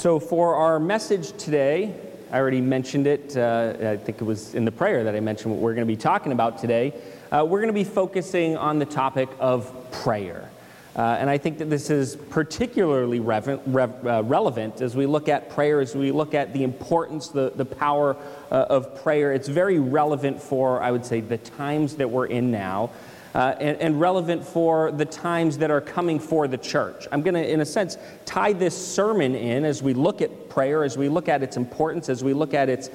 So for our message today, I already mentioned it, I think it was in the prayer that I mentioned what we're going to be talking about today. We're going to be focusing on the topic of prayer. And I think that this is particularly relevant as we look at prayer, as we look at the importance, the power of prayer. It's very relevant for, I would say, the times that we're in now. And relevant for the times that are coming for the church. I'm going to, in a sense, tie this sermon in as we look at prayer, as we look at its importance, as we look at its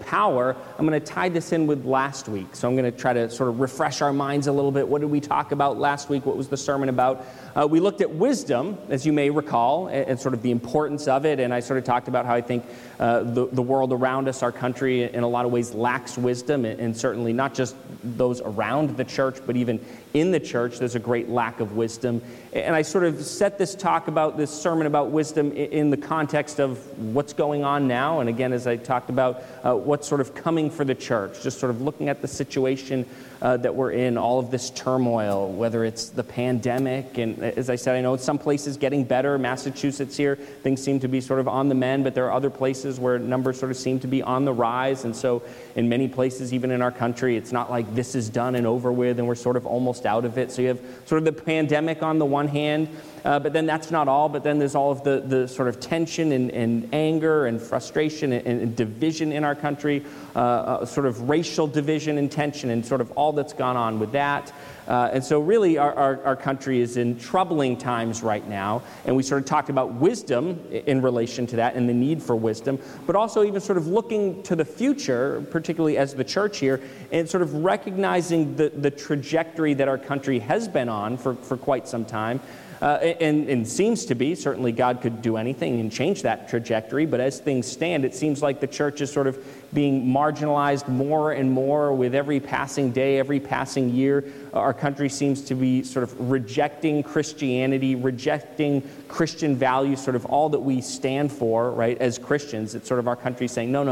power. I'm going to tie this in with last week. So I'm going to try to sort of refresh our minds a little bit. What did we talk about last week? What was the sermon about? We looked at wisdom, as you may recall, and sort of the importance of it. And I sort of talked about how I think the world around us, our country, in a lot of ways lacks wisdom, and certainly not just those around the church, but even in the church, there's a great lack of wisdom. And I sort of set this talk about this sermon about wisdom in the context of what's going on now. And again, as I talked about what's sort of coming for the church, just sort of looking at the situation that we're in, all of this turmoil, whether it's the pandemic. And as I said, I know some places getting better. Massachusetts here, things seem to be sort of on the mend, but there are other places where numbers sort of seem to be on the rise. And so in many places, even in our country, it's not like this is done and over with and we're sort of almost out of it. So you have sort of the pandemic on the one hand, but then that's not all. But then there's all of the sort of tension and anger and frustration and division in our country, sort of racial division and tension and sort of all that's gone on with that. And so really our country is in troubling times right now. And we sort of talked about wisdom in relation to that and the need for wisdom, but also even sort of looking to the future, particularly as the church here, and sort of recognizing the trajectory that our country has been on for quite some time. And seems to be, certainly God could do anything and change that trajectory, but as things stand, it seems like the church is sort of being marginalized more and more with every passing day, every passing year. Our country seems to be sort of rejecting Christianity, rejecting Christian values, sort of all that we stand for, right, as Christians. It's sort of our country saying, no,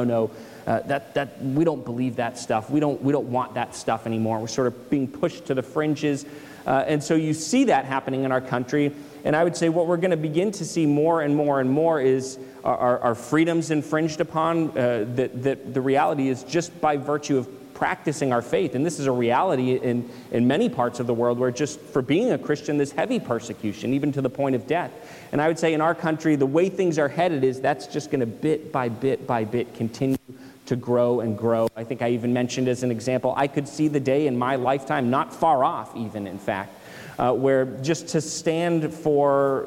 that we don't believe that stuff. We don't want that stuff anymore. We're sort of being pushed to the fringes. And so you see that happening in our country. And I would say what we're going to begin to see more and more and more is our freedoms infringed upon. That the reality is just by virtue of practicing our faith. And this is a reality in many parts of the world where just for being a Christian, there's heavy persecution, even to the point of death. And I would say in our country, the way things are headed is that's just going to bit by bit by bit continue to grow and grow. I think I even mentioned as an example, I could see the day in my lifetime, not far off even, in fact, where just to stand for,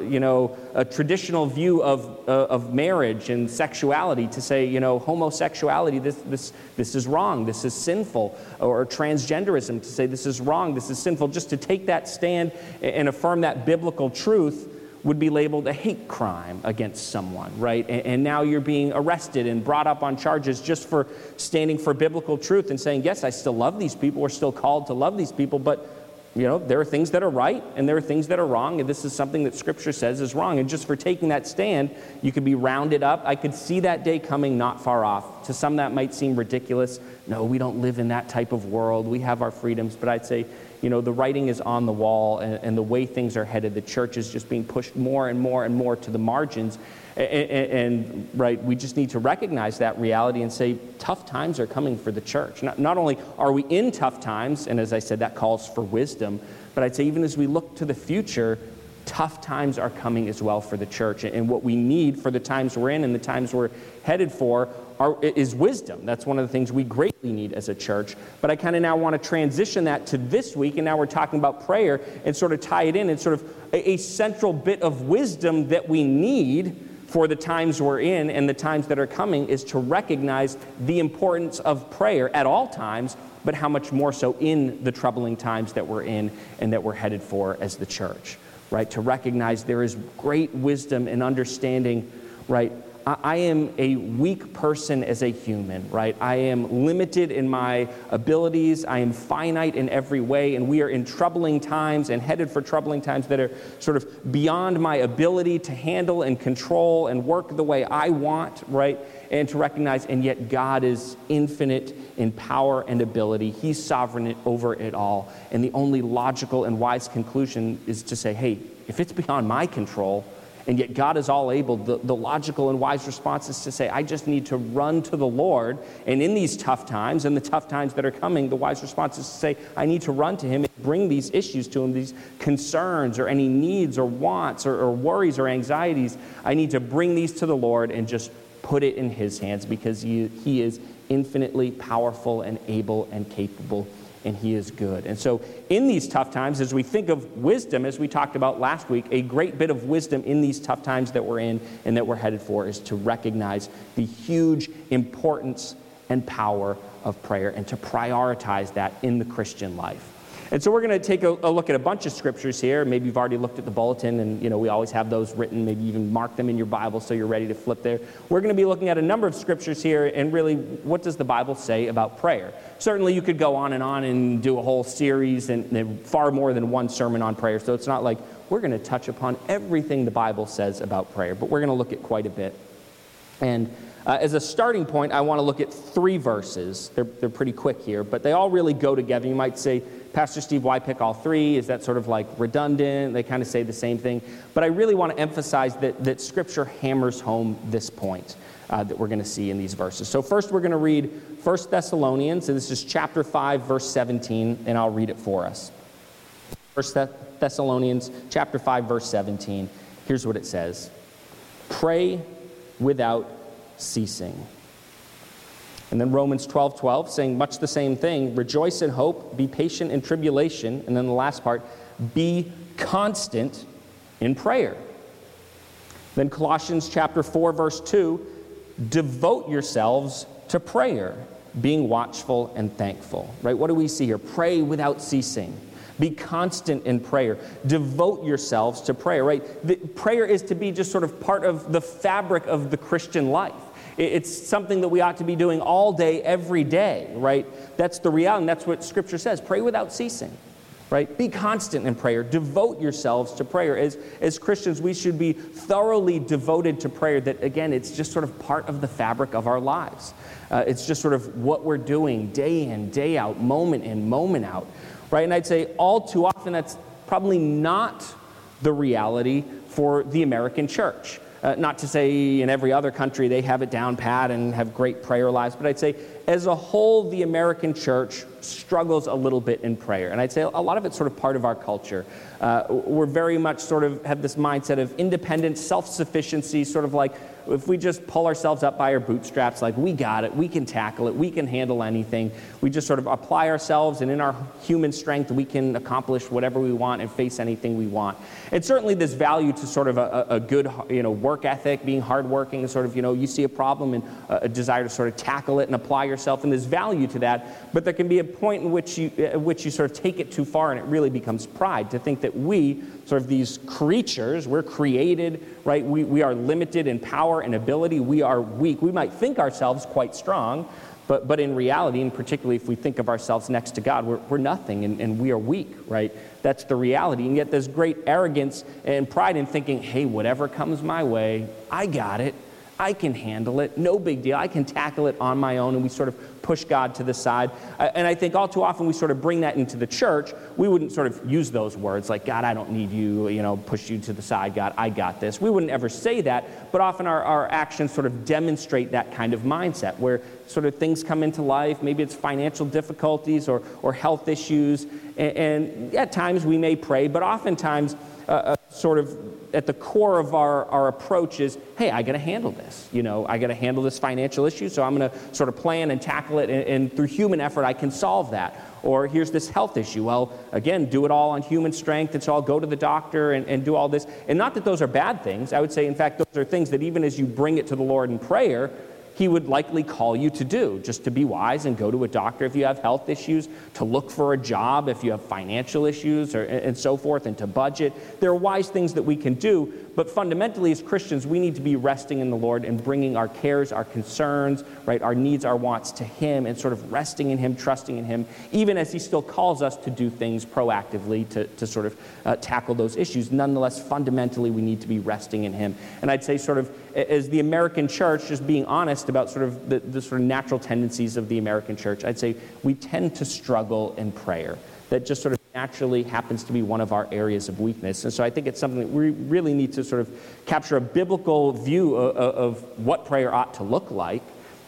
a traditional view of marriage and sexuality, to say, homosexuality, this is wrong, this is sinful, or transgenderism, to say this is wrong, this is sinful, just to take that stand and affirm that biblical truth would be labeled a hate crime against someone, right? And now you're being arrested and brought up on charges just for standing for biblical truth and saying, yes, I still love these people. We're still called to love these people, but there are things that are right and there are things that are wrong, and this is something that Scripture says is wrong. And just for taking that stand, you could be rounded up. I could see that day coming not far off. To some, that might seem ridiculous. No, we don't live in that type of world. We have our freedoms. But I'd say, the writing is on the wall, and the way things are headed, the church is just being pushed more and more and more to the margins. And right, we just need to recognize that reality and say tough times are coming for the church. Not only are we in tough times, and as I said, that calls for wisdom, but I'd say even as we look to the future, tough times are coming as well for the church. And what we need for the times we're in and the times we're headed for is wisdom. That's one of the things we greatly need as a church. But I kind of now want to transition that to this week, and now we're talking about prayer and sort of tie it in. It's sort of a central bit of wisdom that we need for the times we're in and the times that are coming is to recognize the importance of prayer at all times, but how much more so in the troubling times that we're in and that we're headed for as the church, right? To recognize there is great wisdom and understanding, right? I am a weak person as a human, right? I am limited in my abilities. I am finite in every way, and we are in troubling times and headed for troubling times that are sort of beyond my ability to handle and control and work the way I want, right? And to recognize, and yet God is infinite in power and ability. He's sovereign over it all. And the only logical and wise conclusion is to say, hey, if it's beyond my control, And yet God is all able. The logical and wise response is to say, I just need to run to the Lord. And in these tough times, and the tough times that are coming, the wise response is to say, I need to run to him and bring these issues to him, these concerns or any needs or wants or worries or anxieties. I need to bring these to the Lord and just put it in his hands, because he is infinitely powerful and able and capable, and he is good. And so in these tough times, as we think of wisdom, as we talked about last week, a great bit of wisdom in these tough times that we're in and that we're headed for is to recognize the huge importance and power of prayer and to prioritize that in the Christian life. And so we're going to take a look at a bunch of scriptures here. Maybe you've already looked at the bulletin, and we always have those written. Maybe you even mark them in your Bible so you're ready to flip there. We're going to be looking at a number of scriptures here, and really, what does the Bible say about prayer? Certainly, you could go on and do a whole series and far more than one sermon on prayer. So it's not like we're going to touch upon everything the Bible says about prayer, but we're going to look at quite a bit. And as a starting point, I want to look at three verses. They're pretty quick here, but they all really go together. You might say, Pastor Steve, why pick all three? Is that sort of like redundant? They kind of say the same thing. But I really want to emphasize that Scripture hammers home this point that we're going to see in these verses. So first we're going to read 1 Thessalonians, and this is chapter 5, verse 17, and I'll read it for us. 1 Thessalonians, chapter 5, verse 17. Here's what it says. Pray without ceasing. And then Romans 12:12, saying much the same thing. Rejoice in hope, be patient in tribulation. And then the last part, be constant in prayer. Then Colossians chapter 4, verse 2, devote yourselves to prayer, being watchful and thankful. Right? What do we see here? Pray without ceasing. Be constant in prayer. Devote yourselves to prayer. Right? Prayer is to be just sort of part of the fabric of the Christian life. It's something that we ought to be doing all day, every day, right? That's the reality, and that's what Scripture says. Pray without ceasing, right? Be constant in prayer. Devote yourselves to prayer. As Christians, we should be thoroughly devoted to prayer. That, again, it's just sort of part of the fabric of our lives. It's just sort of what we're doing day in, day out, moment in, moment out, right? And I'd say all too often that's probably not the reality for the American church. Not to say in every other country they have it down pat and have great prayer lives, but I'd say as a whole, the American church struggles a little bit in prayer. And I'd say a lot of it's sort of part of our culture. We're very much sort of have this mindset of independence, self-sufficiency, sort of like if we just pull ourselves up by our bootstraps, like we got it, we can tackle it, we can handle anything. We just sort of apply ourselves, and in our human strength, we can accomplish whatever we want and face anything we want. And certainly there's value to sort of a good, work ethic, being hardworking, and sort of, you see a problem and a desire to sort of tackle it and apply yourself, and there's value to that. But there can be a point in which you sort of take it too far, and it really becomes pride to think that we, sort of these creatures, we're created, right? We are limited in power and ability. We are weak. We might think ourselves quite strong, but in reality, and particularly if we think of ourselves next to God, we're nothing, and we are weak, right? That's the reality. And yet there's great arrogance and pride in thinking, hey, whatever comes my way, I got it. I can handle it. No big deal. I can tackle it on my own. And we sort of push God to the side. And I think all too often we sort of bring that into the church. We wouldn't sort of use those words like, God, I don't need you, push you to the side. God, I got this. We wouldn't ever say that. But often our actions sort of demonstrate that kind of mindset where sort of things come into life. Maybe it's financial difficulties or health issues. And at times we may pray, but oftentimes sort of at the core of our approach is, hey, I got to handle this. I got to handle this financial issue, so I'm going to sort of plan and tackle it, and through human effort, I can solve that. Or here's this health issue. Well, again, do it all on human strength, and so I'll go to the doctor and do all this. And not that those are bad things. I would say, in fact, those are things that even as you bring it to the Lord in prayer, he would likely call you to do, just to be wise and go to a doctor if you have health issues, to look for a job if you have financial issues and so forth, and to budget. There are wise things that we can do, but fundamentally as Christians, we need to be resting in the Lord and bringing our cares, our concerns, right, our needs, our wants to him, and sort of resting in him, trusting in him, even as he still calls us to do things proactively to sort of tackle those issues. Nonetheless, fundamentally, we need to be resting in him. And I'd say sort of as the American church, just being honest, about sort of the sort of natural tendencies of the American church, I'd say we tend to struggle in prayer. That just sort of naturally happens to be one of our areas of weakness. And so I think it's something that we really need to sort of capture a biblical view of what prayer ought to look like,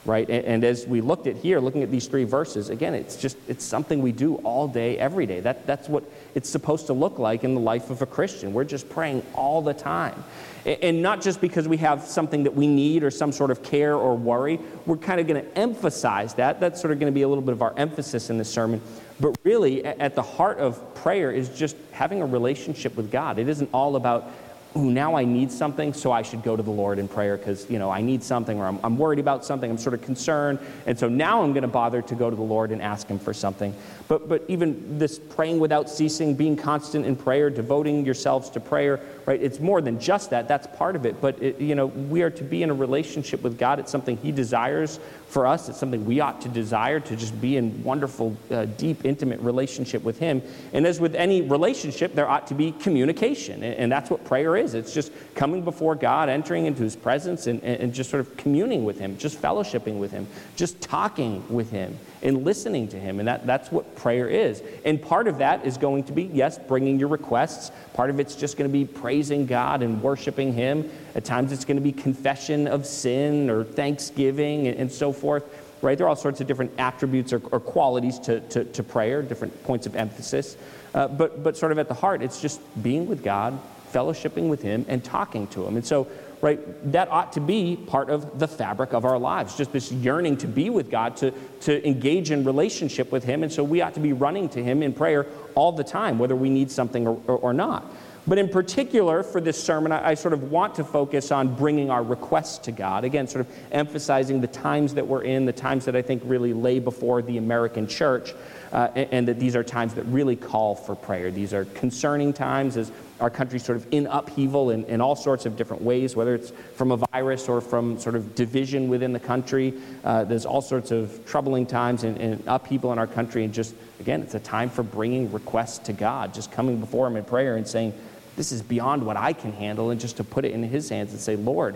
right? And as we looked at here, looking at these three verses, again, it's something we do all day, every day. That's what it's supposed to look like in the life of a Christian. We're just praying all the time. And not just because we have something that we need or some sort of care or worry. We're kind of going to emphasize that. That's sort of going to be a little bit of our emphasis in this sermon. But really, at the heart of prayer is just having a relationship with God. It isn't all about, ooh, now I need something, so I should go to the Lord in prayer because, you know, I need something, or I'm worried about something, I'm sort of concerned, and so now I'm going to bother to go to the Lord and ask him for something. But even this praying without ceasing, being constant in prayer, devoting yourselves to prayer, right? It's more than just that. That's part of it. But, we are to be in a relationship with God. It's something he desires for us. It's something we ought to desire, to just be in wonderful, deep, intimate relationship with him. And as with any relationship, there ought to be communication. And that's what prayer is. It's just coming before God, entering into his presence, and just sort of communing with him, just fellowshipping with him, just talking with him and listening to him. And that's what prayer is. And part of that is going to be, yes, bringing your requests. Part of it's just going to be praising God and worshiping him. At times it's going to be confession of sin or thanksgiving and so forth, right? There are all sorts of different attributes or qualities to prayer, different points of emphasis. But sort of at the heart, it's just being with God, fellowshipping with him, and talking to him. And so, right, that ought to be part of the fabric of our lives, just this yearning to be with God, to engage in relationship with him. And so we ought to be running to him in prayer all the time, whether we need something or not. But in particular for this sermon, I sort of want to focus on bringing our requests to God. Again, sort of emphasizing the times that we're in, the times that I think really lay before the American church, and that these are times that really call for prayer. These are concerning times as our country's sort of in upheaval in all sorts of different ways, whether it's from a virus or from sort of division within the country. There's all sorts of troubling times and upheaval in our country. And just, again, it's a time for bringing requests to God, just coming before him in prayer and saying, this is beyond what I can handle, and just to put it in his hands and say, Lord,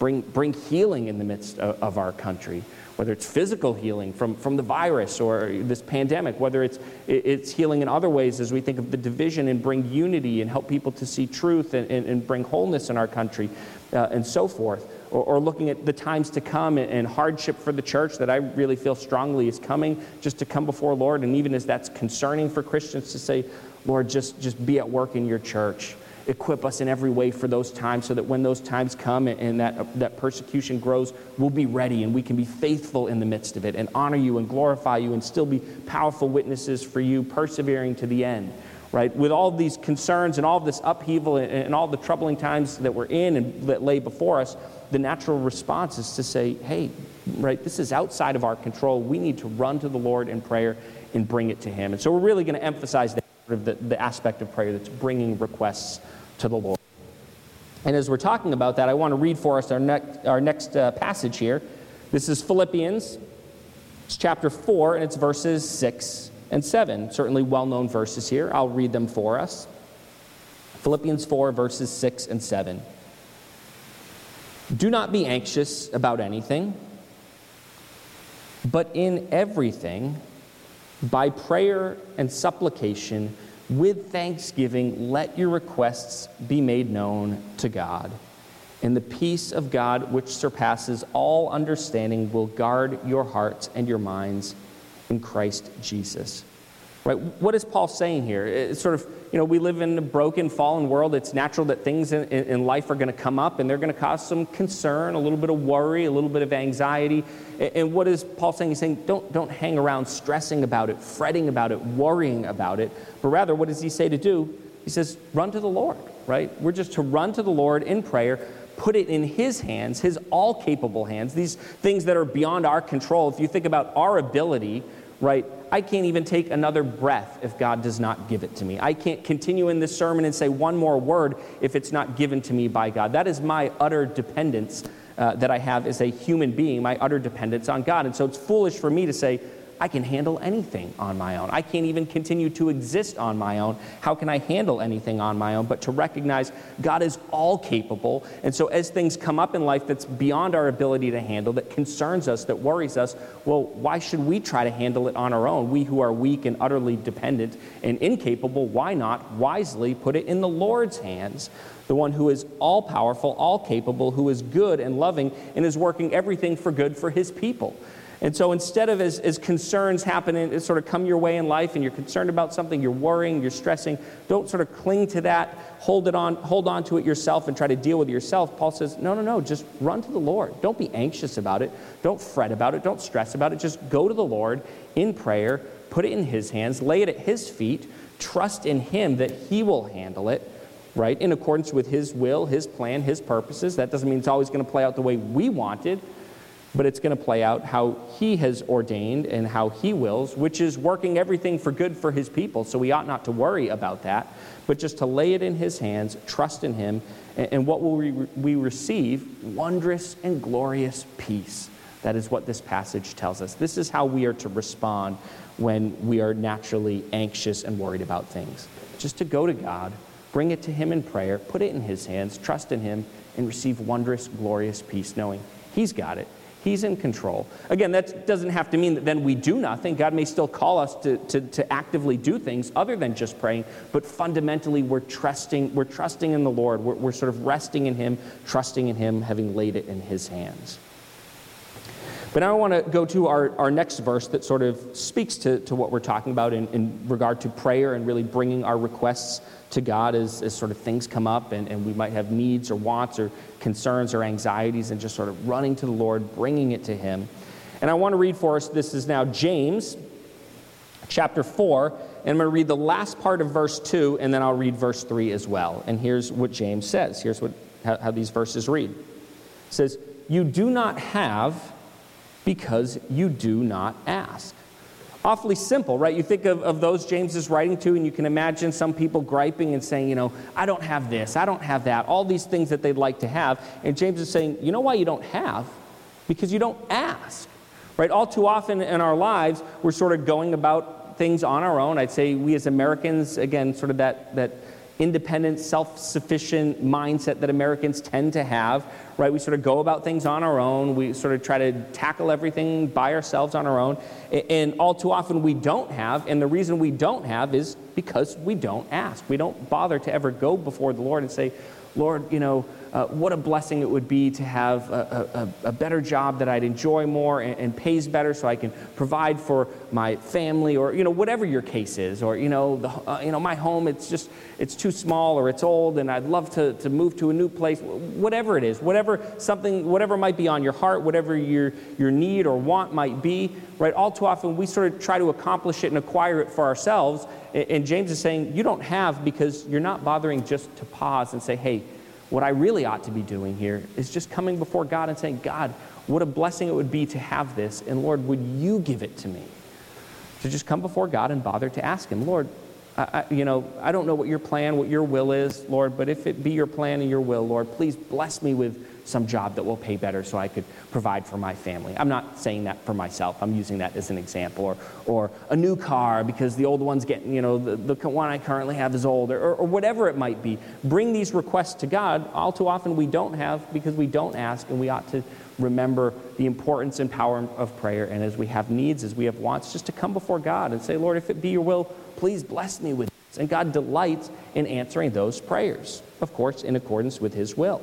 bring healing in the midst of our country, whether it's physical healing from the virus or this pandemic, whether it's healing in other ways as we think of the division, and bring unity and help people to see truth and bring wholeness in our country, and so forth. Or looking at the times to come and hardship for the church that I really feel strongly is coming, just to come before Lord. And even as that's concerning for Christians, to say, Lord, just be at work in your church. Equip us in every way for those times, so that when those times come and that persecution grows, we'll be ready and we can be faithful in the midst of it and honor you and glorify you and still be powerful witnesses for you, persevering to the end, right? With all these concerns and all this upheaval and all the troubling times that we're in and that lay before us, the natural response is to say, hey, right, this is outside of our control. We need to run to the Lord in prayer and bring it to him. And so we're really going to emphasize that. Of the aspect of prayer that's bringing requests to the Lord. And as we're talking about that, I want to read for us our next passage here. This is Philippians, it's chapter 4, and it's verses 6 and 7. Certainly well-known verses here. I'll read them for us. Philippians 4, verses 6 and 7. Do not be anxious about anything, but in everything, by prayer and supplication, with thanksgiving, let your requests be made known to God. And the peace of God, which surpasses all understanding, will guard your hearts and your minds in Christ Jesus. Right? What is Paul saying here? It's sort of, we live in a broken, fallen world. It's natural that things in life are going to come up, and they're going to cause some concern, a little bit of worry, a little bit of anxiety. And what is Paul saying? He's saying, don't hang around stressing about it, fretting about it, worrying about it. But rather, what does he say to do? He says, run to the Lord, right? We're just to run to the Lord in prayer, put it in his hands, his all-capable hands, these things that are beyond our control. If you think about our ability, right, I can't even take another breath if God does not give it to me. I can't continue in this sermon and say one more word if it's not given to me by God. That is my utter dependence that I have as a human being, my utter dependence on God. And so it's foolish for me to say, I can handle anything on my own. I can't even continue to exist on my own. How can I handle anything on my own? But to recognize God is all capable. And so as things come up in life that's beyond our ability to handle, that concerns us, that worries us, well, why should we try to handle it on our own? We who are weak and utterly dependent and incapable, why not wisely put it in the Lord's hands? The one who is all-powerful, all-capable, who is good and loving, and is working everything for good for his people. And so instead of as concerns happen and sort of come your way in life and you're concerned about something, you're worrying, you're stressing, don't sort of cling to that, hold on to it yourself and try to deal with it yourself. Paul says, no, just run to the Lord. Don't be anxious about it. Don't fret about it. Don't stress about it. Just go to the Lord in prayer, put it in his hands, lay it at his feet, trust in him that he will handle it. Right, in accordance with his will, his plan, his purposes. That doesn't mean it's always going to play out the way we wanted, but it's going to play out how he has ordained and how he wills, which is working everything for good for his people. So we ought not to worry about that, but just to lay it in his hands, trust in him, and what will we receive? Wondrous and glorious peace. That is what this passage tells us. This is how we are to respond when we are naturally anxious and worried about things. Just to go to God, bring it to him in prayer, put it in his hands, trust in him, and receive wondrous, glorious peace, knowing he's got it, he's in control. Again, that doesn't have to mean that then we do nothing. God may still call us to actively do things other than just praying, but fundamentally we're trusting in the Lord. We're sort of resting in him, trusting in him, having laid it in his hands. But now I want to go to our next verse that sort of speaks to what we're talking about in regard to prayer and really bringing our requests to God as sort of things come up and we might have needs or wants or concerns or anxieties and just sort of running to the Lord, bringing it to him. And I want to read for us, this is now James chapter 4, and I'm going to read the last part of verse 2 and then I'll read verse 3 as well. And here's what James says. Here's how these verses read. It says, "You do not have because you do not ask." Awfully simple, right? You think of those James is writing to, and you can imagine some people griping and saying, I don't have this, I don't have that, all these things that they'd like to have. And James is saying, you know why you don't have? Because you don't ask, right? All too often in our lives, we're sort of going about things on our own. I'd say we as Americans, again, sort of that independent, self-sufficient mindset that Americans tend to have, right? We sort of go about things on our own. We sort of try to tackle everything by ourselves on our own. And all too often we don't have, and the reason we don't have is because we don't ask. We don't bother to ever go before the Lord and say, Lord, what a blessing it would be to have a better job that I'd enjoy more and pays better so I can provide for my family or, whatever your case is or, my home, it's too small or it's old and I'd love to move to a new place, whatever it is, whatever might be on your heart, whatever your need or want might be, right? All too often we sort of try to accomplish it and acquire it for ourselves. And James is saying, you don't have because you're not bothering just to pause and say, hey, what I really ought to be doing here is just coming before God and saying, God, what a blessing it would be to have this, and Lord, would you give it to me? To just come before God and bother to ask him, Lord, I don't know what your plan, what your will is, Lord, but if it be your plan and your will, Lord, please bless me with some job that will pay better so I could provide for my family. I'm not saying that for myself. I'm using that as an example. Or a new car because the old one's getting, the one I currently have is old, or whatever it might be. Bring these requests to God. All too often we don't have because we don't ask, and we ought to remember the importance and power of prayer. And as we have needs, as we have wants, just to come before God and say, Lord, if it be your will, please bless me with this. And God delights in answering those prayers, of course, in accordance with his will.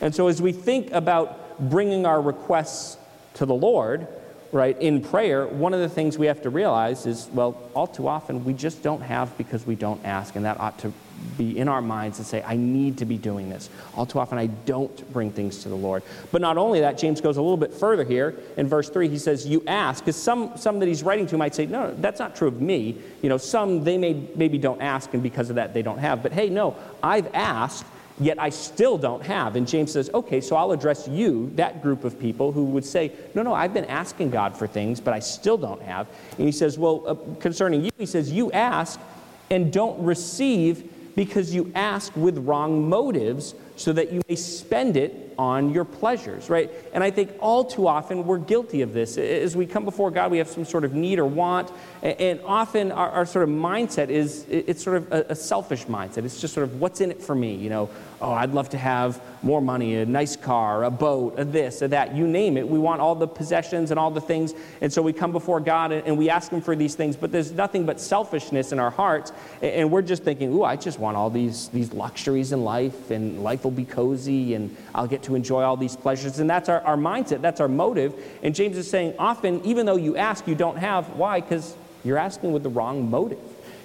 And so as we think about bringing our requests to the Lord, right, in prayer, one of the things we have to realize is, well, all too often we just don't have because we don't ask, and that ought to be in our minds and say, I need to be doing this. All too often I don't bring things to the Lord. But not only that, James goes a little bit further here. In verse 3, he says, you ask, because some that he's writing to might say, no, that's not true of me. Some, they maybe don't ask, and because of that they don't have. But hey, no, I've asked, yet I still don't have. And James says, okay, so I'll address you, that group of people who would say, no, I've been asking God for things, but I still don't have. And he says, well, concerning you, he says, you ask and don't receive because you ask with wrong motives so that you may spend it on your pleasures, right? And I think all too often we're guilty of this. As we come before God, we have some sort of need or want, and often our sort of mindset is, it's sort of a selfish mindset. It's just sort of, what's in it for me? You know, oh, I'd love to have more money, a nice car, a boat, a this, a that, you name it. We want all the possessions and all the things, and so we come before God and we ask him for these things, but there's nothing but selfishness in our hearts, and we're just thinking, ooh, I just want all these luxuries in life, and life will be cozy, and I'll get to enjoy all these pleasures, and that's our mindset, that's our motive, and James is saying often, even though you ask, you don't have. Why? Because you're asking with the wrong motive.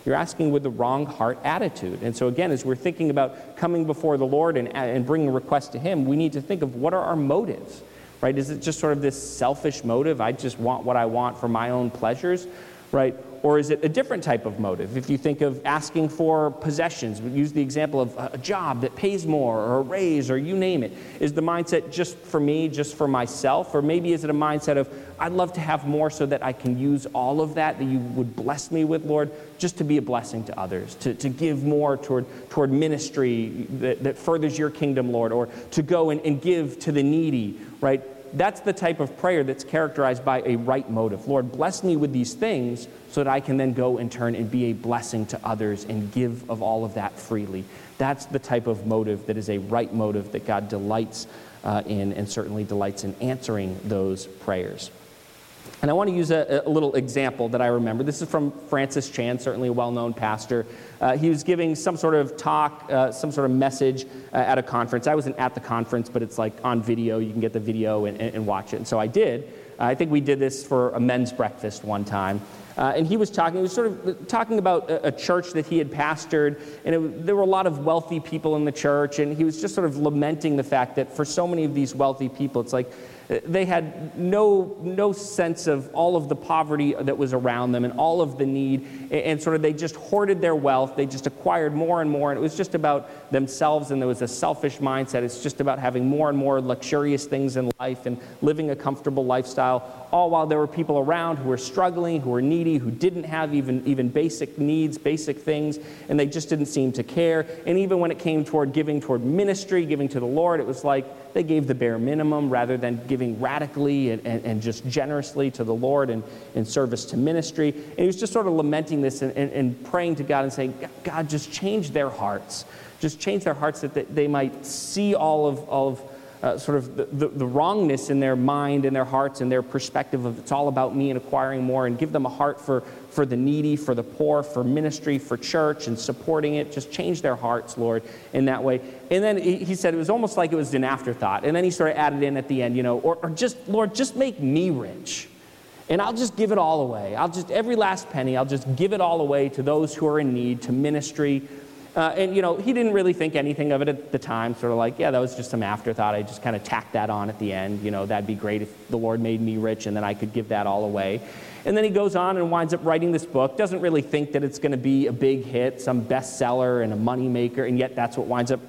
You're asking with the wrong heart attitude. And so again, as we're thinking about coming before the Lord and bringing requests to him, we need to think of what are our motives, right? Is it just sort of this selfish motive? I just want what I want for my own pleasures, right? Or is it a different type of motive? If you think of asking for possessions, we use the example of a job that pays more or a raise or you name it. Is the mindset just for me, just for myself? Or maybe is it a mindset of, I'd love to have more so that I can use all of that you would bless me with, Lord, just to be a blessing to others, to give more toward ministry that furthers your kingdom, Lord, or to go and give to the needy, right? That's the type of prayer that's characterized by a right motive. Lord, bless me with these things so that I can then go in turn and be a blessing to others and give of all of that freely. That's the type of motive that is a right motive that God delights in and certainly delights in answering those prayers. And I want to use a little example that I remember. This is from Francis Chan, certainly a well-known pastor. He was giving some sort of talk, some sort of message at a conference. I wasn't at the conference, but it's like on video. You can get the video and watch it. And so I did. I think we did this for a men's breakfast one time. And he was talking about a church that he had pastored, and there were a lot of wealthy people in the church, and he was just sort of lamenting the fact that for so many of these wealthy people, it's like they had no sense of all of the poverty that was around them and all of the need, and sort of they just hoarded their wealth, they just acquired more and more, and it was just about themselves, and there was a selfish mindset. It's just about having more and more luxurious things in life and living a comfortable lifestyle, all while there were people around who were struggling, who were needy, who didn't have even basic needs, basic things, and they just didn't seem to care. And even when it came toward giving toward ministry, giving to the Lord, it was like they gave the bare minimum rather than giving radically and just generously to the Lord and in service to ministry. And he was just sort of lamenting this and praying to God and saying, God, just change their hearts. Just change their hearts that they might see all of sort of the wrongness in their mind and their hearts and their perspective of it's all about me and acquiring more, and give them a heart for the needy, for the poor, for ministry, for church and supporting it. Just change their hearts, Lord, in that way. And then he said it was almost like it was an afterthought. And then he sort of added in at the end, you know, or just, Lord, just make me rich. And I'll just give it all away. Every last penny, I'll just give it all away to those who are in need, to ministry. And, you know, he didn't really think anything of it at the time, sort of like, yeah, that was just some afterthought. I just kind of tacked that on at the end. You know, that'd be great if the Lord made me rich and then I could give that all away. And then he goes on and winds up writing this book, doesn't really think that it's going to be a big hit, some bestseller and a moneymaker, and yet that's what winds up,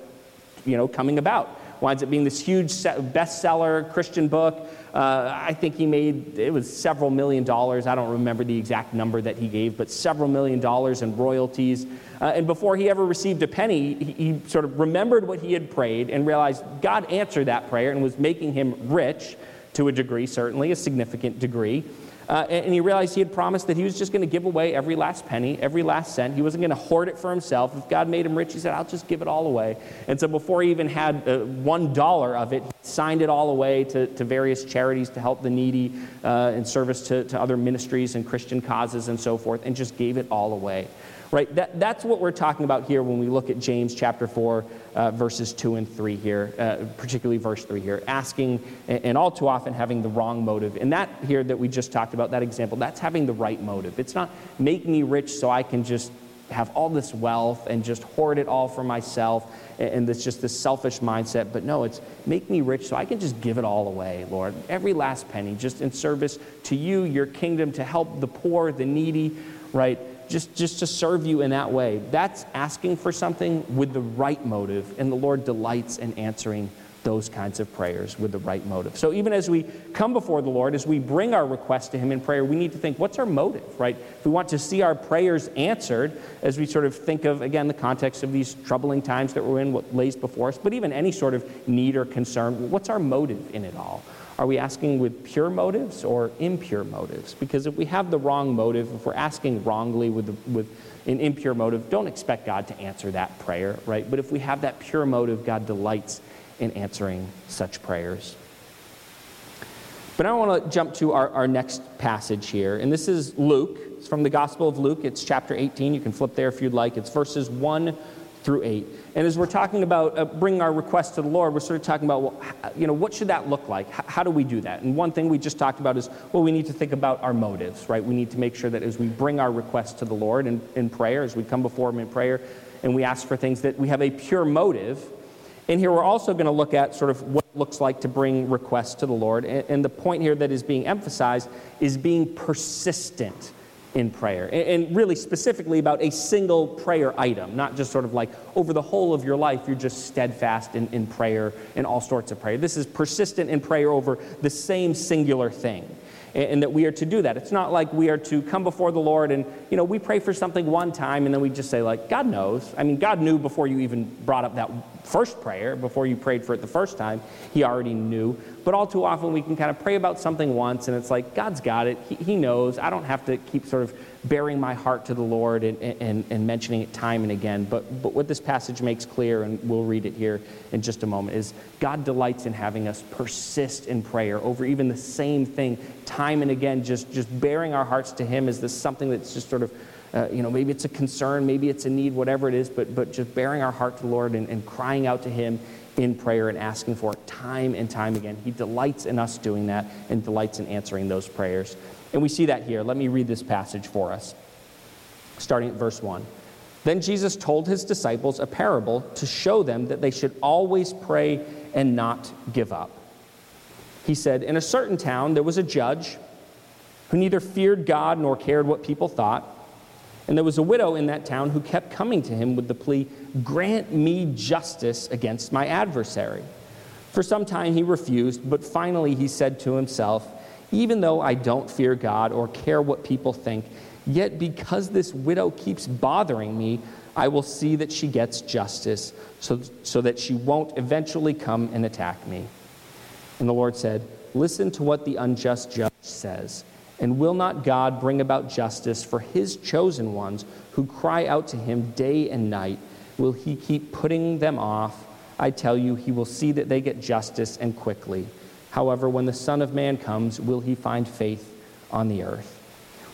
you know, coming about. Winds up being this huge bestseller Christian book. I think he made, it was several million dollars. I don't remember the exact number that he gave, but several million dollars in royalties. And before he ever received a penny, he sort of remembered what he had prayed and realized God answered that prayer and was making him rich to a degree, certainly, a significant degree. And he realized he had promised that he was just going to give away every last penny, every last cent. He wasn't going to hoard it for himself. If God made him rich, he said, I'll just give it all away. And so before he even had $1 of it, he signed it all away to various charities to help the needy in service to other ministries and Christian causes and so forth, and just gave it all away. Right? That's what we're talking about here when we look at James chapter 4, verses 2 and 3 here, particularly verse 3 here, asking and all too often having the wrong motive. And that here that we just talked about, that example, that's having the right motive. It's not make me rich so I can just have all this wealth and just hoard it all for myself, and it's just this selfish mindset. But no, it's make me rich so I can just give it all away, Lord, every last penny, just in service to you, your kingdom, to help the poor, the needy, right? Just to serve you in that way. That's asking for something with the right motive, and the Lord delights in answering those kinds of prayers with the right motive. So even as we come before the Lord, as we bring our request to him in prayer, we need to think, what's our motive, right? If we want to see our prayers answered, as we sort of think of, again, the context of these troubling times that we're in, what lays before us, but even any sort of need or concern, what's our motive in it all? Are we asking with pure motives or impure motives? Because if we have the wrong motive, if we're asking wrongly with an impure motive, don't expect God to answer that prayer, right? But if we have that pure motive, God delights in answering such prayers. But I want to jump to our next passage here, and this is Luke. It's from the Gospel of Luke. It's chapter 18. You can flip there if you'd like. It's verses 1 through 8. And as we're talking about bringing our request to the Lord, we're sort of talking about, well, you know, what should that look like? How do we do that? And one thing we just talked about is, well, we need to think about our motives, right? We need to make sure that as we bring our request to the Lord in prayer, as we come before him in prayer, and we ask for things, that we have a pure motive. And here we're also going to look at sort of what it looks like to bring requests to the Lord. And the point here that is being emphasized is being persistent in prayer, and really specifically about a single prayer item, not just sort of like over the whole of your life, you're just steadfast in prayer and all sorts of prayer. This is persistent in prayer over the same singular thing, and that we are to do that. It's not like we are to come before the Lord and, you know, we pray for something one time and then we just say, like, God knows. I mean, God knew before you even brought up that first prayer, before you prayed for it the first time, he already knew. But all too often we can kind of pray about something once and it's like, God's got it, he knows. I don't have to keep sort of bearing my heart to the Lord and mentioning it time and again. But what this passage makes clear, and we'll read it here in just a moment, is God delights in having us persist in prayer over even the same thing time and again, just bearing our hearts to him as this something that's just sort of maybe it's a concern, maybe it's a need, whatever it is, but just bearing our heart to the Lord and crying out to him in prayer and asking for it time and time again. He delights in us doing that and delights in answering those prayers. And we see that here. Let me read this passage for us, starting at verse 1. Then Jesus told his disciples a parable to show them that they should always pray and not give up. He said, in a certain town there was a judge who neither feared God nor cared what people thought. And there was a widow in that town who kept coming to him with the plea, grant me justice against my adversary. For some time he refused, but finally he said to himself, even though I don't fear God or care what people think, yet because this widow keeps bothering me, I will see that she gets justice so that she won't eventually come and attack me. And the Lord said, listen to what the unjust judge says. And will not God bring about justice for his chosen ones who cry out to him day and night? Will he keep putting them off? I tell you, he will see that they get justice and quickly. However, when the Son of Man comes, will he find faith on the earth?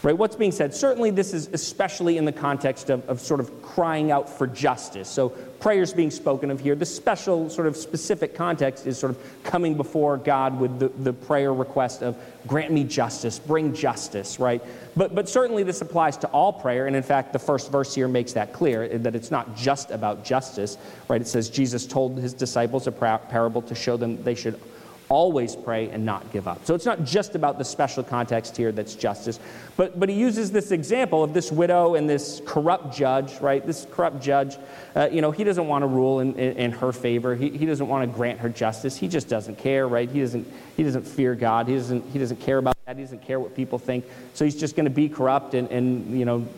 Right, what's being said? Certainly this is especially in the context of sort of crying out for justice. So prayers being spoken of here. The special sort of specific context is sort of coming before God with the prayer request of grant me justice, bring justice, right? But certainly this applies to all prayer. And in fact, the first verse here makes that clear, that it's not just about justice, right? It says Jesus told his disciples a parable to show them they should always pray and not give up. So it's not just about the special context here that's justice, but he uses this example of this widow and this corrupt judge, right? This corrupt judge, he doesn't want to rule in her favor. He doesn't want to grant her justice. He just doesn't care, right? He doesn't fear God. He doesn't care about that. He doesn't care what people think. So he's just going to be corrupt and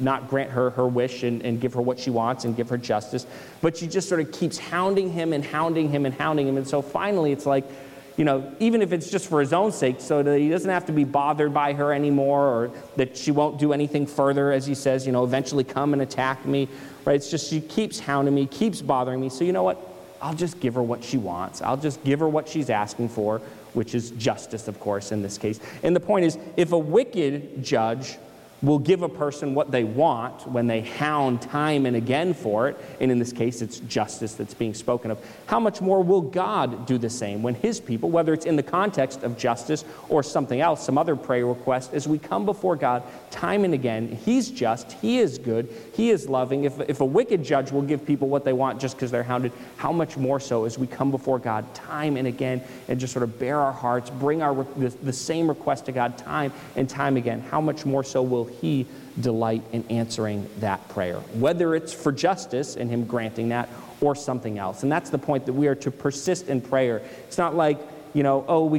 not grant her wish and give her what she wants and give her justice. But she just sort of keeps hounding him and hounding him and hounding him. And so finally it's like, even if it's just for his own sake, so that he doesn't have to be bothered by her anymore, or that she won't do anything further, as he says, eventually come and attack me, right? It's just she keeps hounding me, keeps bothering me, so you know what? I'll just give her what she wants. I'll just give her what she's asking for, which is justice, of course, in this case. And the point is, if a wicked judge will give a person what they want when they hound time and again for it, and in this case it's justice that's being spoken of, how much more will God do the same when his people, whether it's in the context of justice or something else, some other prayer request, as we come before God time and again, he's just, he is good, he is loving. If a wicked judge will give people what they want just because they're hounded, how much more so as we come before God time and again and just sort of bare our hearts, bring the same request to God time and time again, how much more so will he delight in answering that prayer, whether it's for justice and him granting that, or something else. And that's the point, that we are to persist in prayer. It's not like, we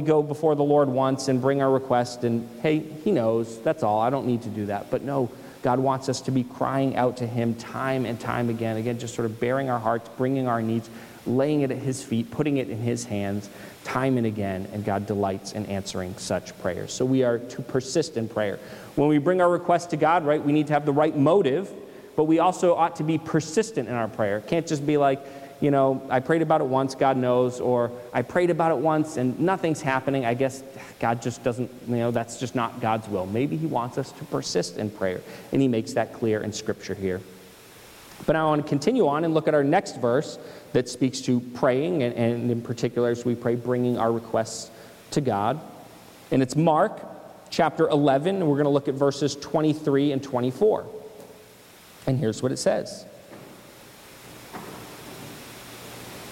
go before the Lord once and bring our request and, hey, he knows, that's all, I don't need to do that. But no, God wants us to be crying out to him time and time again, just sort of bearing our hearts, bringing our needs, laying it at his feet, putting it in his hands time and again, and God delights in answering such prayers. So we are to persist in prayer. When we bring our request to God, right, we need to have the right motive, but we also ought to be persistent in our prayer. It can't just be like, I prayed about it once, God knows, or I prayed about it once and nothing's happening. I guess God just doesn't, that's just not God's will. Maybe he wants us to persist in prayer, and he makes that clear in Scripture here. But I want to continue on and look at our next verse that speaks to praying, and in particular, as we pray, bringing our requests to God. And it's Mark chapter 11, and we're going to look at verses 23 and 24. And here's what it says.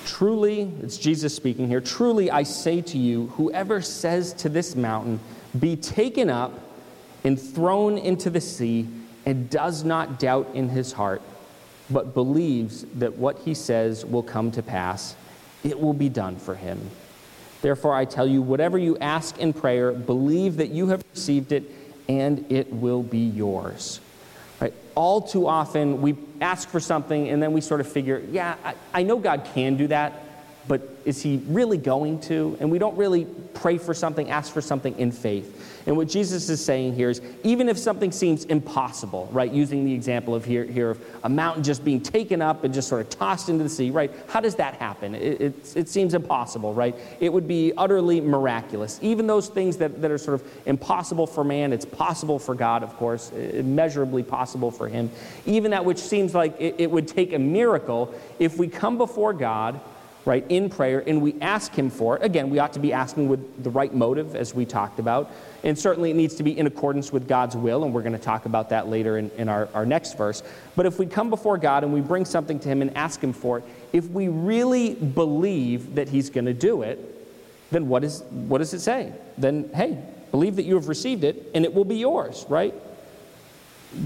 Truly, it's Jesus speaking here, truly I say to you, whoever says to this mountain, be taken up and thrown into the sea, and does not doubt in his heart, but believes that what he says will come to pass, it will be done for him. Therefore I tell you, whatever you ask in prayer, believe that you have received it, and it will be yours. Right? All too often, we ask for something, and then we sort of figure, I know God can do that, but is he really going to? And we don't really pray for something, ask for something in faith. And what Jesus is saying here is, even if something seems impossible, right, using the example of here of a mountain just being taken up and just sort of tossed into the sea, right, how does that happen? It seems impossible, right? It would be utterly miraculous. Even those things that are sort of impossible for man, it's possible for God, of course, immeasurably possible for him. Even that which seems like it would take a miracle, if we come before God, right, in prayer, and we ask him for it. Again, we ought to be asking with the right motive, as we talked about, and certainly it needs to be in accordance with God's will, and we're going to talk about that later in our next verse. But if we come before God and we bring something to him and ask him for it, if we really believe that he's going to do it, then what does it say? Then, hey, believe that you have received it, and it will be yours, right?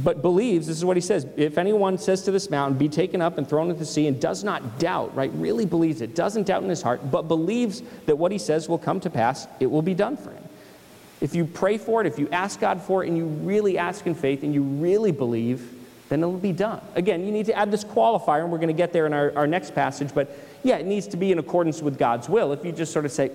But believes, this is what he says, if anyone says to this mountain, be taken up and thrown into the sea, and does not doubt, right, really believes it, doesn't doubt in his heart, but believes that what he says will come to pass, it will be done for him. If you pray for it, if you ask God for it, and you really ask in faith, and you really believe, then it will be done. Again, you need to add this qualifier, and we're going to get there in our next passage, but it needs to be in accordance with God's will. If you just sort of say,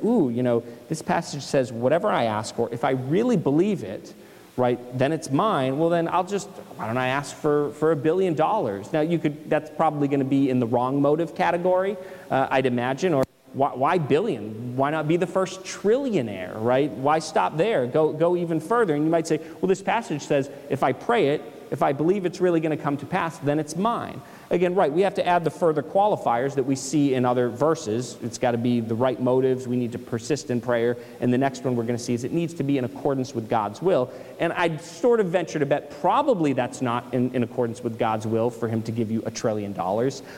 this passage says whatever I ask for, if I really believe it, right, then it's mine, well then I'll just, why don't I ask for $1 billion? Now that's probably going to be in the wrong motive category, I'd imagine, or why billion? Why not be the first trillionaire, right? Why stop there? Go even further. And you might say, well, this passage says if I pray it, if I believe it's really going to come to pass, then it's mine. Again, right, we have to add the further qualifiers that we see in other verses. It's got to be the right motives. We need to persist in prayer. And the next one we're going to see is it needs to be in accordance with God's will. And I'd sort of venture to bet probably that's not in accordance with God's will for him to give you $1 trillion.